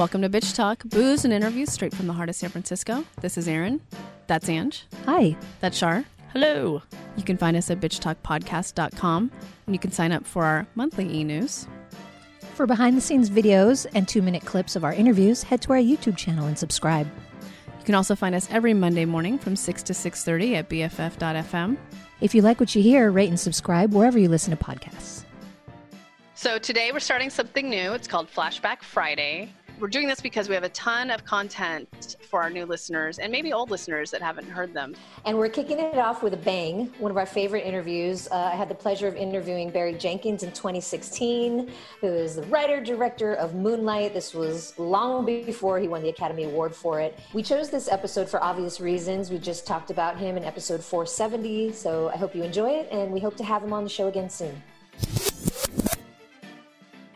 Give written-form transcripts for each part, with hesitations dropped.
Welcome to Bitch Talk, booze and interviews straight from the heart of San Francisco. This is Erin. That's Ange. Hi. That's Shar. Hello. You can find us at bitchtalkpodcast.com, and you can sign up for our monthly e-news. For behind-the-scenes videos and 2-minute clips of our interviews, head to our YouTube channel and subscribe. You can also find us every Monday morning from 6 to 6:30 at bff.fm. If you like what you hear, rate and subscribe wherever you listen to podcasts. So today we're starting something new. It's called Flashback Friday. We're doing this because we have a ton of content for our new listeners and maybe old listeners that haven't heard them. And we're kicking it off with a bang, one of our favorite interviews. I had the pleasure of interviewing Barry Jenkins in 2016, who is the writer-director of Moonlight. This was long before he won the Academy Award for it. We chose this episode for obvious reasons. We just talked about him in episode 470, so I hope you enjoy it, and we hope to have him on the show again soon.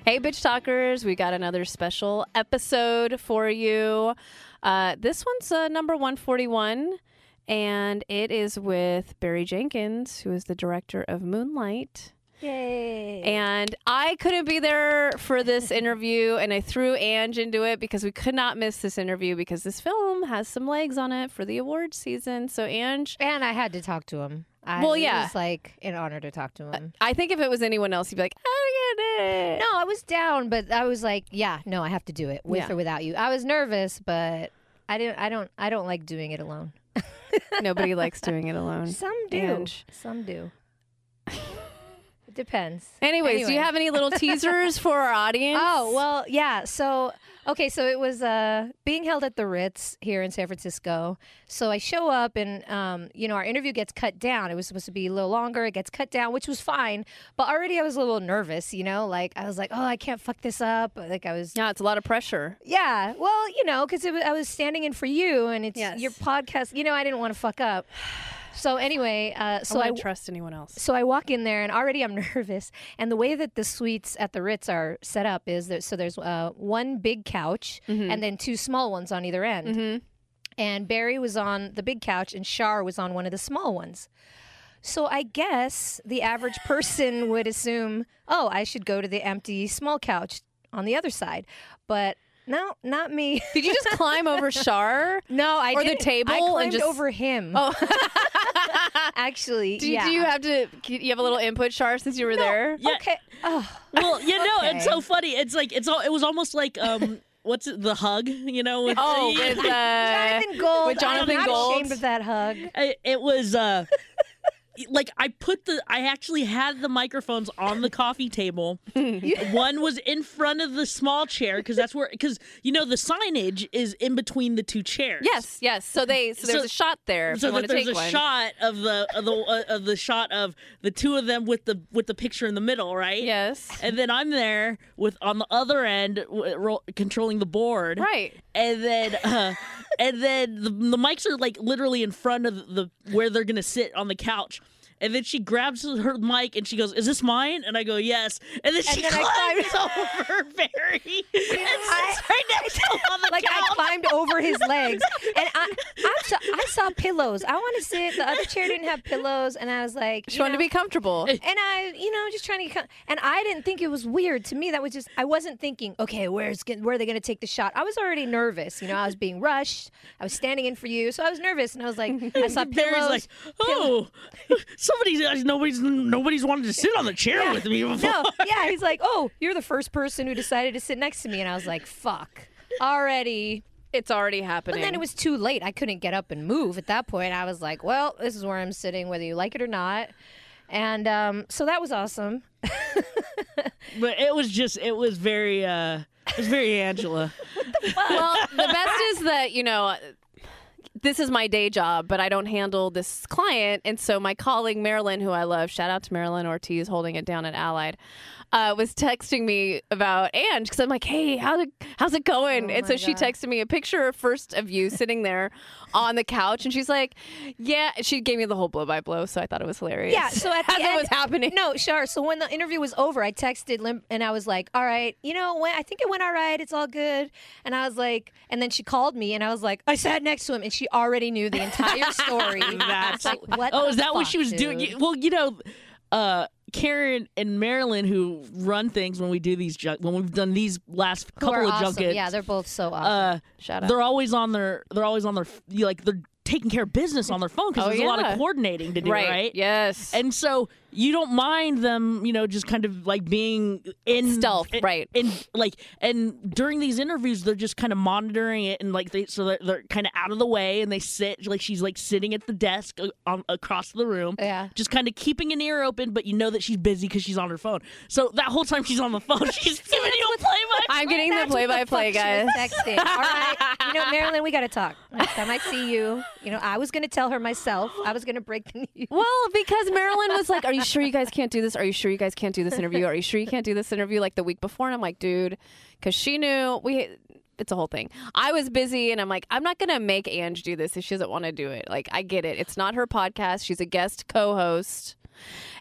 Hey, Bitch Talkers, we got another special episode for you. This one's number 141, and it is with Barry Jenkins, who is the director of Moonlight. Yay. And I couldn't be there for this interview, and I threw Ange into it because we could not miss this interview because this film has some legs on it for the awards season. So, Ange. And I had to talk to him. It was like an honor to talk to him. I think if it was anyone else, he'd be like, I get it. No, I was down, but I was like, yeah, no, I have to do it with or without you. I was nervous, but I don't like doing it alone. Nobody likes doing it alone. Some do. Ange. Some do. It depends. Anyway, do you have any little teasers for our audience? Oh, well, yeah. So it was being held at the Ritz here in San Francisco. So I show up and, our interview gets cut down. It was supposed to be a little longer. It gets cut down, which was fine. But already I was a little nervous, I was like, oh, I can't fuck this up. Yeah, it's a lot of pressure. Yeah. Well, because I was standing in for you and it's your podcast. I didn't want to fuck up. So anyway, I wouldn't trust anyone else. So I walk in there and already I'm nervous. And the way that the suites at the Ritz are set up is that there's one big couch and then two small ones on either end. Mm-hmm. And Barry was on the big couch and Shar was on one of the small ones. So I guess the average person would assume, oh, I should go to the empty small couch on the other side, but. No, not me. Did you just climb over Shar? No, I didn't. Or the table? I climbed over him. Oh. Actually, do you have to? You have a little input, Shar, since you were there? Yeah. Okay. Oh. Well, okay. It's so funny. It's like it was almost like what's it, the hug? With Jonathan Gold. With Jonathan Gold. I'm ashamed of that hug. It was. I actually had the microphones on the coffee table. One was in front of the small chair because that's where, the signage is in between the two chairs. Yes, yes. So there's a shot there. So there's a shot of the shot of the two of them with the picture in the middle, right? Yes. And then I'm there on the other end controlling the board, right? And then. And then the mics are like literally in front of where they're gonna sit on the couch. And then she grabs her mic and she goes, "Is this mine?" And I go, "Yes." And then she climbs over Barry and sits right next to him on the couch. I climbed over his legs, and I saw pillows. I want to sit. The other chair didn't have pillows, and I was like, she wanted to be comfortable. And I, just trying to get. And I didn't think it was weird. To me, that was just I wasn't thinking. Okay, where are they going to take the shot? I was already nervous. I was being rushed. I was standing in for you, so I was nervous, and I was like, I saw pillows. Barry's like, oh. Nobody's wanted to sit on the chair with me before. No, he's like, oh, you're the first person who decided to sit next to me. And I was like, fuck, already. It's already happening. And then it was too late. I couldn't get up and move at that point. I was like, well, this is where I'm sitting, whether you like it or not. And so that was awesome. But it was very, it was very Angela. What the fuck? Well, the best is that, this is my day job, but I don't handle this client. And so my colleague, Marilyn, who I love, shout out to Marilyn Ortiz holding it down at Allied, was texting me about Ange because I'm like, hey, how's it going? Oh, and so she texted me a picture first of you sitting there on the couch. And she's like, yeah. She gave me the whole blow-by-blow, so I thought it was hilarious. Yeah, so at the end, it was happening. No, Shar. So when the interview was over, I texted Lim and I was like, all right, I think it went all right. It's all good. And I was like, and then she called me and I was like, I sat next to him. And she already knew the entire story. That's like, what? Oh, is that fuck, what she was doing? Well, Karen and Marilyn, who run things when we do these, when we've done these last couple of awesome junkets. Yeah, they're both so awesome. Shout out. They're always on their like they're taking care of business on their phone because there's a lot of coordinating to do, right? Yes. And so you don't mind them, just kind of like being in stealth, right? And during these interviews, they're just kind of monitoring it, and they're kind of out of the way, and they sit she's sitting at the desk across the room, just kind of keeping an ear open, but that she's busy because she's on her phone. So that whole time she's on the phone, she's giving you a play-by-play. I'm getting the play-by-play, guys. Texting. All right, Marilyn, we got to talk next time I see you. I was going to tell her myself. I was going to break the news. Well, because Marilyn was like, "Are you sure you guys can't do this? Are you sure you guys can't do this interview? Are you sure you can't do this interview?" Like the week before, and I'm like, "Dude," because she knew it's a whole thing. I was busy, and I'm like, "I'm not going to make Ange do this if she doesn't want to do it." Like, I get it. It's not her podcast. She's a guest co-host.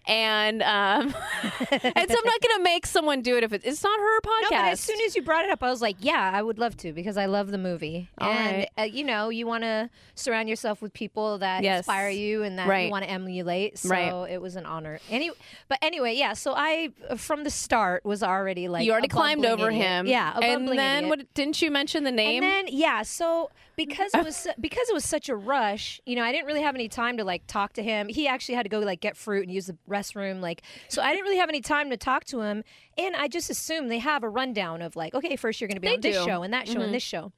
And and so I'm not going to make someone do it if it's not her podcast. No, but as soon as you brought it up, I was like, yeah, I would love to because I love the movie. You want to surround yourself with people that inspire you and that you want to emulate. So it was an honor. So I, from the start, was already like, you already climbed over him. Yeah, and then didn't you mention the name? And then so because it was such a rush, I didn't really have any time to talk to him. He actually had to go get fruit and use the restroom, so I didn't really have any time to talk to him, and I just assumed they have a rundown of okay, first you're going to be on this show and that show and this show,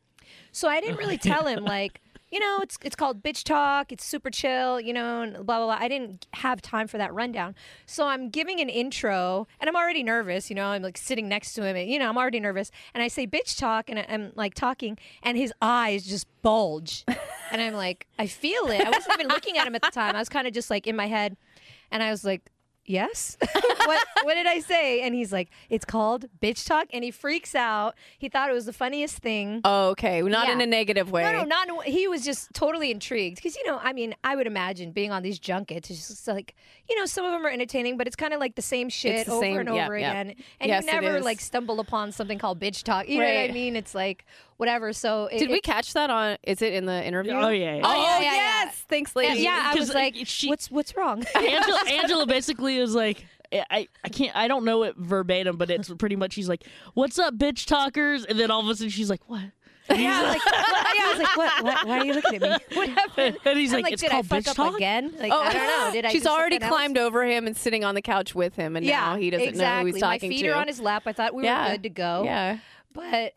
so I didn't really tell him it's called Bitch Talk, it's super chill, and blah blah blah. I didn't have time for that rundown, so I'm giving an intro and I'm already nervous, I'm sitting next to him and I'm already nervous, and I say Bitch Talk and I'm talking and his eyes just bulge and I'm like, I feel it. I wasn't even looking at him at the time. I was kind of just in my head. And I was like, yes? What did I say? And he's like, it's called Bitch Talk. And he freaks out. He thought it was the funniest thing. Oh, okay. Not in a negative way. No, he was just totally intrigued. Because, I would imagine being on these junkets, it's just some of them are entertaining, but it's kind of the same shit over and over again. Yeah. And you never, stumble upon something called Bitch Talk. You know what I mean? It's whatever. So did we catch that on? Is it in the interview? Oh yeah. Yes. Thanks, lady. Yeah, I was like, what's wrong? Angela basically is like, I can't. I don't know it verbatim, but it's pretty much. She's like, "What's up, bitch talkers?" And then all of a sudden, she's like, "What?" And I was like, what? Why are you looking at me? What happened? And he's like, did I fuck up again? I don't know. She's already climbed over him and sitting on the couch with him, and now he doesn't know who he's talking to. My feet are on his lap. I thought we were good to go. Yeah. But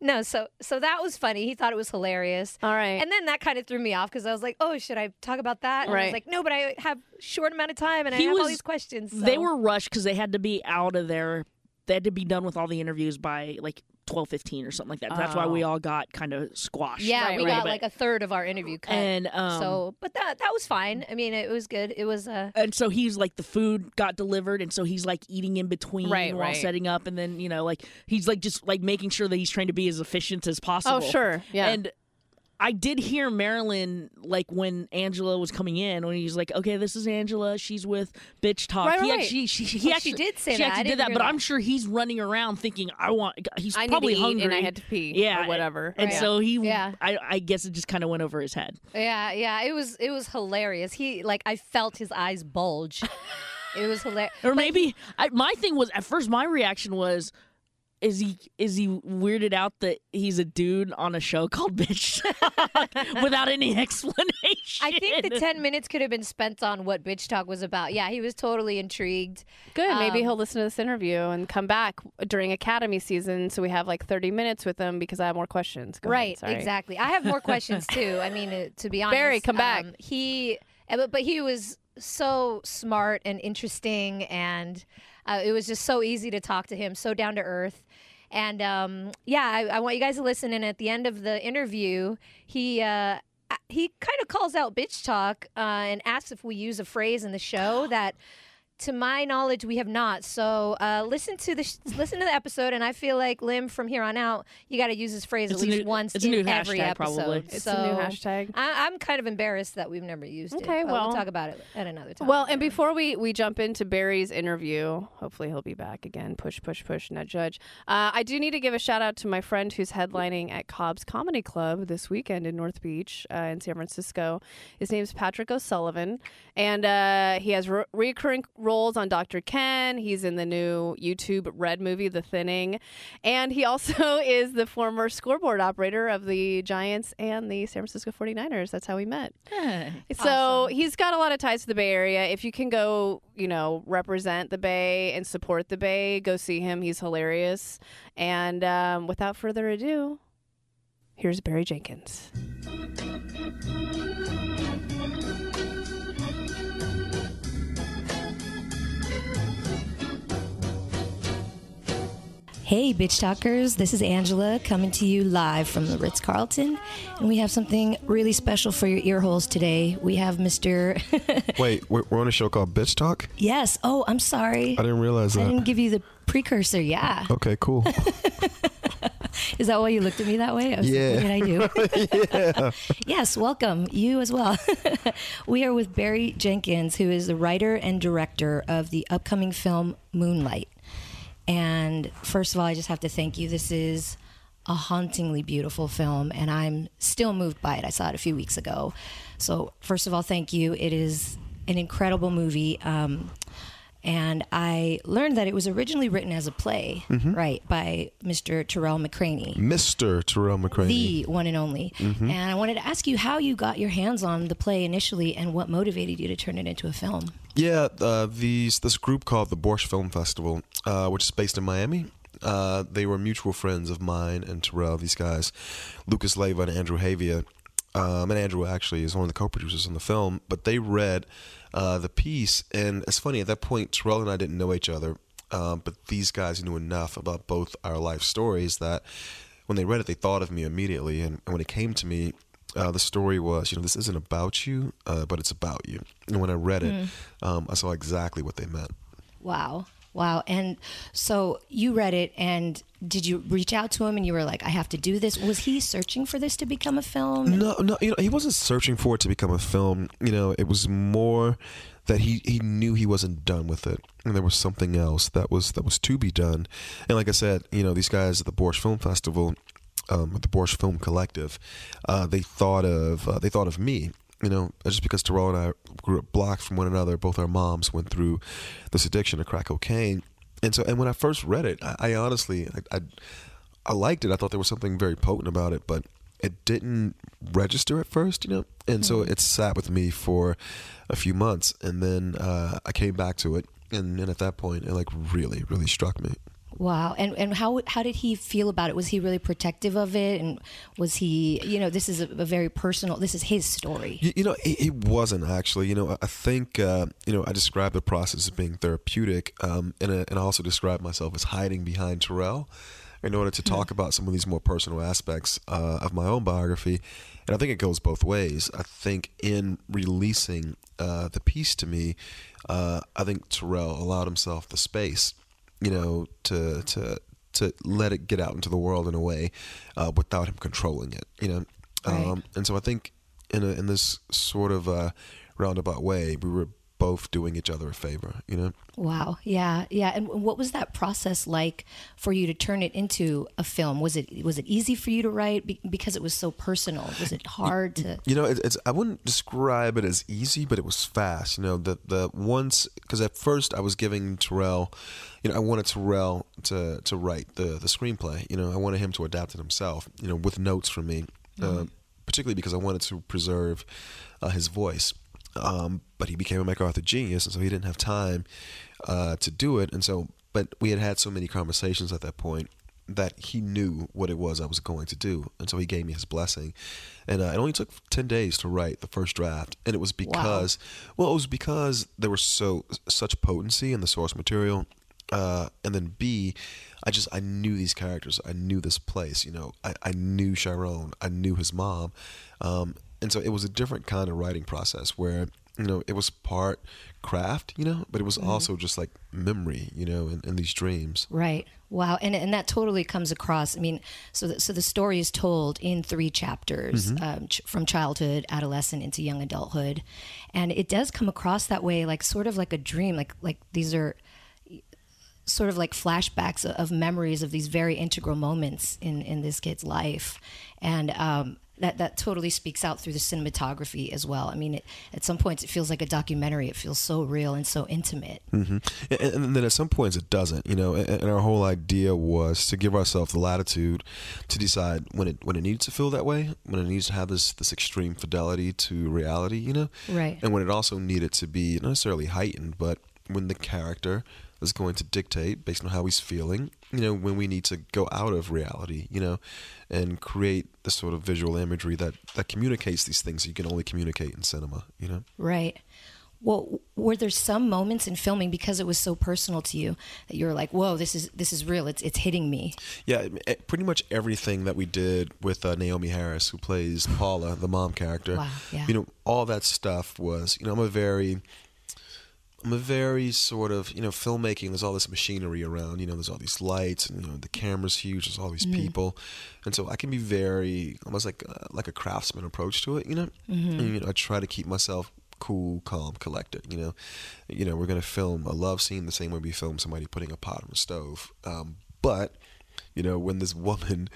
no, so that was funny. He thought it was hilarious. All right. And then that kind of threw me off because I was like, oh, should I talk about that? And I was like, no, but I have a short amount of time and I have all these questions. So. They were rushed because they had to be out of there. They had to be done with all the interviews by 12:15 or something like that. Oh. That's why we all got kind of squashed. Yeah, we got a third of our interview cut. And but that was fine. I mean, it was good. It was. And so he's the food got delivered, and so he's eating in between while setting up, and then he's just making sure that he's trying to be as efficient as possible. Oh sure, yeah. And I did hear Marilyn when Angela was coming in, when he was like, "Okay, this is Angela. She's with Bitch Talk." Right, She actually did say that. I'm sure he's running around thinking, I probably need to eat hungry and I had to pee, or whatever. And so I guess it just kind of went over his head. Yeah. It was hilarious. He I felt his eyes bulge. It was hilarious. Or maybe my thing was at first my reaction was, Is he weirded out that he's a dude on a show called Bitch Talk without any explanation? I think the 10 minutes could have been spent on what Bitch Talk was about. Yeah, he was totally intrigued. Good. Maybe he'll listen to this interview and come back during Academy season so we have 30 minutes with him because I have more questions. Exactly. I have more questions too. I mean, to be honest. Barry, come back. But he was so smart and interesting, and it was just so easy to talk to him, so down to earth. And I want you guys to listen. And at the end of the interview, he kind of calls out Bitch Talk and asks if we use a phrase in the show that, to my knowledge, we have not. So listen to the episode, and I feel like Lim, from here on out, you got to use this phrase at least once in every episode. Probably. It's a new hashtag. I'm kind of embarrassed that we've never used it. Okay, well, we'll talk about it at another time. Well, and before we jump into Barry's interview, hopefully he'll be back again. Push, no judge. I do need to give a shout out to my friend who's headlining at Cobb's Comedy Club this weekend in North Beach in San Francisco. His name's Patrick O'Sullivan, and he has recurring roles on Dr. Ken. He's in the new YouTube Red movie, The Thinning. And he also is the former scoreboard operator of the Giants and the San Francisco 49ers. That's how we met. Yeah, so awesome. He's got a lot of ties to the Bay Area. If you can go, you know, represent the Bay and support the Bay, go see him. He's hilarious. And without further ado, here's Barry Jenkins. Hey, Bitch Talkers, this is Angela coming to you live from the Ritz-Carlton, and we have something really special for your ear holes today. We have Mr. Wait, we're on a show called Bitch Talk? Yes. Oh, I'm sorry. I didn't realize that. I didn't give you the precursor, yeah. Okay, cool. Is that why you looked at me that way? I was thinking, I do. Yeah. Yes, welcome. You as well. We are with Barry Jenkins, who is the writer and director of the upcoming film Moonlight. And first of all, I just have to thank you. This is a hauntingly beautiful film, and I'm still moved by it. I saw it a few weeks ago. So first of all, thank you. It is an incredible movie. And I learned that it was originally written as a play, right, by Mr. Tarell McCraney. Mr. Tarell McCraney. The one and only. Mm-hmm. And I wanted to ask you how you got your hands on the play initially and what motivated you to turn it into a film. Yeah, this group called the Borscht Film Festival, which is based in Miami. They were mutual friends of mine and Tarell, these guys, Lucas Leiva and Andrew Havia. And Andrew actually is one of the co-producers on the film, but they read the piece, and it's funny, at that point, Tarell and I didn't know each other, but these guys knew enough about both our life stories that when they read it, they thought of me immediately, and when it came to me, the story was, you know, this isn't about you, but it's about you, and when I read it, I saw exactly what they meant. Wow. Wow. And so you read it, and did you reach out to him and you were like, I have to do this? Was he searching for this to become a film? No, you know, he wasn't searching for it to become a film. You know, it was more that he knew he wasn't done with it. And there was something else that was to be done. And like I said, you know, these guys at the Borscht Film Festival, at the Borscht Film Collective, they thought of me. You know, just because Tarell and I grew up blocked from one another, both our moms went through this addiction to crack cocaine. And when I first read it, I honestly, I liked it. I thought there was something very potent about it, but it didn't register at first, you know? And so it sat with me for a few months, and then I came back to it. And at that point, it like really, really struck me. Wow. And how did he feel about it? Was he really protective of it? And was he, you know, this is a very personal, this is his story. You know, he wasn't actually, you know, I think, you know, I described the process as being therapeutic. And I also described myself as hiding behind Tarell in order to talk about some of these more personal aspects of my own biography. And I think it goes both ways. I think in releasing the piece to me, I think Tarell allowed himself the space, you know, to let it get out into the world in a way without him controlling it, you know. Right. And so I think in this sort of roundabout way, we were both doing each other a favor, you know. Wow. Yeah. Yeah. And what was that process like for you to turn it into a film? Was it easy for you to write because it was so personal? Was it hard to? You know, I wouldn't describe it as easy, but it was fast. You know, because at first I was giving Tarell, you know, I wanted Tarell to write the screenplay. You know, I wanted him to adapt it himself, you know, with notes from me, particularly because I wanted to preserve his voice. But he became a MacArthur genius, and so he didn't have time to do it. And so, but we had so many conversations at that point that he knew what it was I was going to do, and so he gave me his blessing. And it only took 10 days to write the first draft, and it was because, because there was such potency in the source material, and then B, I knew these characters, I knew this place, you know, I knew Chiron, I knew his mom. And so it was a different kind of writing process where, you know, it was part craft, you know, but it was also just like memory, you know, and these dreams. Right. Wow. And that totally comes across. I mean, so the story is told in 3 chapters, from childhood, adolescent into young adulthood. And it does come across that way, like sort of like a dream, like these are sort of like flashbacks of memories of these very integral moments in this kid's life. And that totally speaks out through the cinematography as well. I mean, at some points it feels like a documentary. It feels so real and so intimate. Mm-hmm. And then at some points it doesn't, you know, and our whole idea was to give ourselves the latitude to decide when it needs to feel that way, when it needs to have this extreme fidelity to reality, you know, right? And when it also needed to be not necessarily heightened, but when the character is going to dictate based on how he's feeling, you know, when we need to go out of reality, you know, and create the sort of visual imagery that communicates these things you can only communicate in cinema, you know? Right. Well, were there some moments in filming, because it was so personal to you, that you were like, whoa, this is real, it's hitting me? Yeah, pretty much everything that we did with Naomi Harris, who plays Paula, the mom character, wow, yeah. You know, all that stuff was, you know, I'm a very sort of, you know, filmmaking, there's all this machinery around, you know, there's all these lights and, you know, the camera's huge, there's all these people. And so I can be very, almost like a craftsman approach to it, you know? Mm-hmm. And, you know, I try to keep myself cool, calm, collected, you know? You know, we're going to film a love scene the same way we film somebody putting a pot on a stove. But, you know, when this woman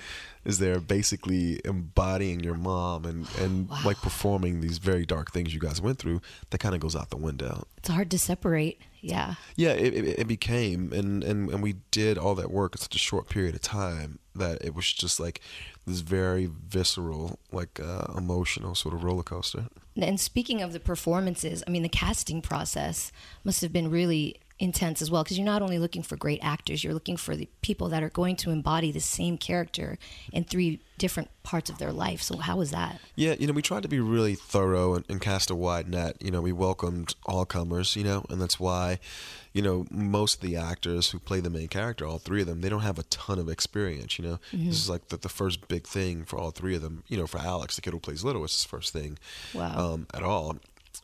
is there basically embodying your mom and wow. like performing these very dark things you guys went through, that kind of goes out the window. It's hard to separate. Yeah. Yeah, it became, and we did all that work in such a short period of time that it was just like this very visceral, like emotional sort of roller coaster. And speaking of the performances, I mean, the casting process must have been really intense as well, because you're not only looking for great actors, you're looking for the people that are going to embody the same character in three different parts of their life. So how was that? Yeah, you know, we tried to be really thorough and cast a wide net. You know, we welcomed all comers, you know, and that's why, you know, most of the actors who play the main character, all three of them, they don't have a ton of experience, you know. Mm-hmm. This is like the first big thing for all three of them. You know, for Alex, the kid who plays Little, it's his first thing at all.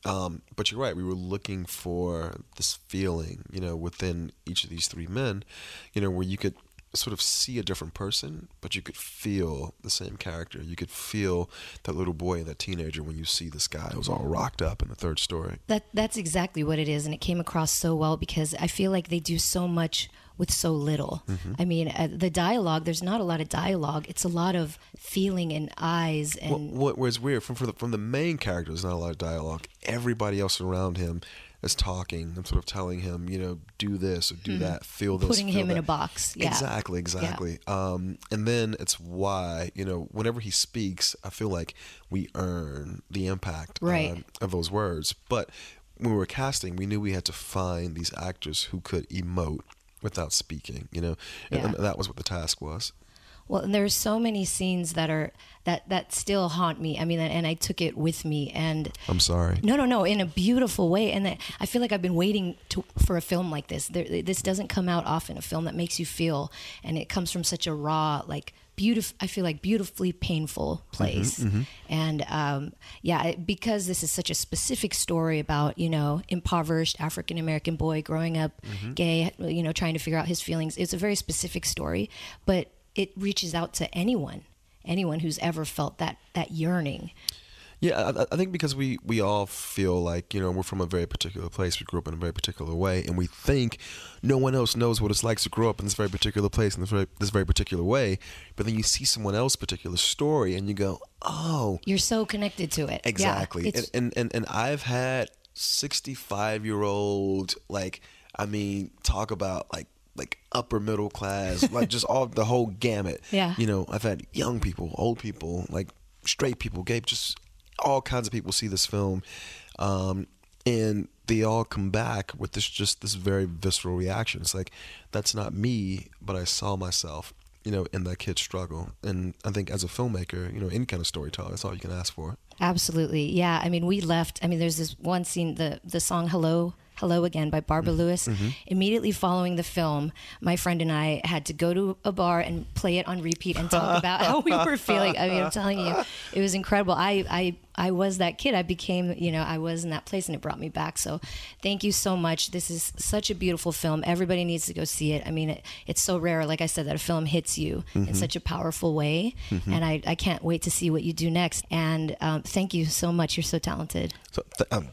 But you're right, we were looking for this feeling, you know, within each of these three men, you know, where you could sort of see a different person, but you could feel the same character. You could feel that little boy and that teenager when you see this guy who's all rocked up in the third story. That's exactly what it is, and it came across so well because I feel like they do so much with so little. Mm-hmm. I mean, the dialogue, there's not a lot of dialogue. It's a lot of feeling and eyes. And what was weird, from the main character, there's not a lot of dialogue. Everybody else around him is talking and sort of telling him, you know, do this or do that, feel this, putting him in a box. Yeah. Exactly. Yeah. And then it's why, you know, whenever he speaks, I feel like we earn the impact of those words. But when we were casting, we knew we had to find these actors who could emote without speaking, you know, and that was what the task was. Well, and there are so many scenes that still haunt me. I mean, and I took it with me. And I'm sorry. No, in a beautiful way. And I feel like I've been waiting for a film like this. This doesn't come out often. A film that makes you feel, and it comes from such a raw, like beautiful. I feel like beautifully painful place. Mm-hmm, mm-hmm. And because this is such a specific story about, you know, impoverished African American boy growing up, gay, you know, trying to figure out his feelings. It's a very specific story, but it reaches out to anyone who's ever felt that yearning. Yeah, I think because we all feel like, you know, we're from a very particular place, we grew up in a very particular way, and we think no one else knows what it's like to grow up in this very particular place in this very particular way, but then you see someone else's particular story and you go, oh. You're so connected to it. Exactly. Yeah, and I've had 65-year-old, like, I mean, talk about, like upper middle class, like just all the whole gamut. Yeah. You know, I've had young people, old people, like straight people, gay, just all kinds of people see this film. And they all come back with this very visceral reaction. It's like, that's not me, but I saw myself, you know, in that kid's struggle. And I think as a filmmaker, you know, any kind of storyteller, that's all you can ask for. Absolutely. Yeah. I mean, there's this one scene, the song Hello Again by Barbara Lewis. Mm-hmm. Immediately following the film, my friend and I had to go to a bar and play it on repeat and talk about how we were feeling. I mean, I'm telling you, it was incredible. I was that kid. I became, you know, I was in that place and it brought me back. So thank you so much. This is such a beautiful film. Everybody needs to go see it. I mean, it's so rare, like I said, that a film hits you in such a powerful way. Mm-hmm. And I can't wait to see what you do next. And thank you so much. You're so talented. So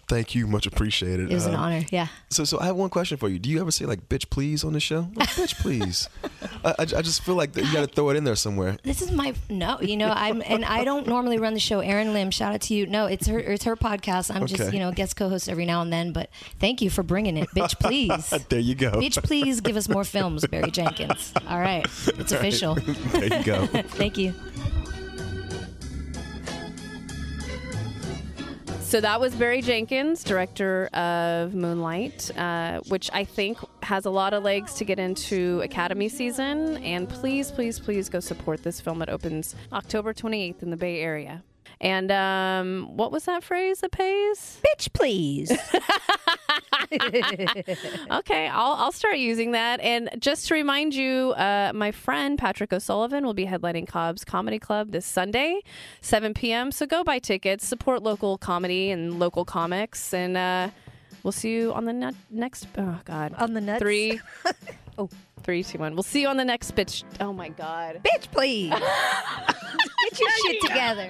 thank you. Much appreciated. It was an honor. Yeah. So I have one question for you. Do you ever say like, bitch, please on the show? Like, bitch, please. I just feel like you got to throw it in there somewhere. This is my I don't normally run the show. Erin Lim, shout out to you. No, it's her podcast. I'm just guest co-host every now and then. But thank you for bringing it, bitch. Please. There you go. Bitch, please give us more films, Barry Jenkins. All right, it's official. There you go. Thank you. So that was Barry Jenkins, director of Moonlight, which I think has a lot of legs to get into Academy season. And please, please, please go support this film. It opens October 28th in the Bay Area. And what was that phrase that pays? Bitch, please. Okay, I'll start using that. And just to remind you, my friend Patrick O'Sullivan will be headlining Cobb's Comedy Club this Sunday, 7 p.m. So go buy tickets, support local comedy and local comics, and we'll see you on the next. Oh God, on the next 3. Oh. 3, 2, 1. We'll see you on the next bitch. Oh my God. Bitch, please. Get your shit together.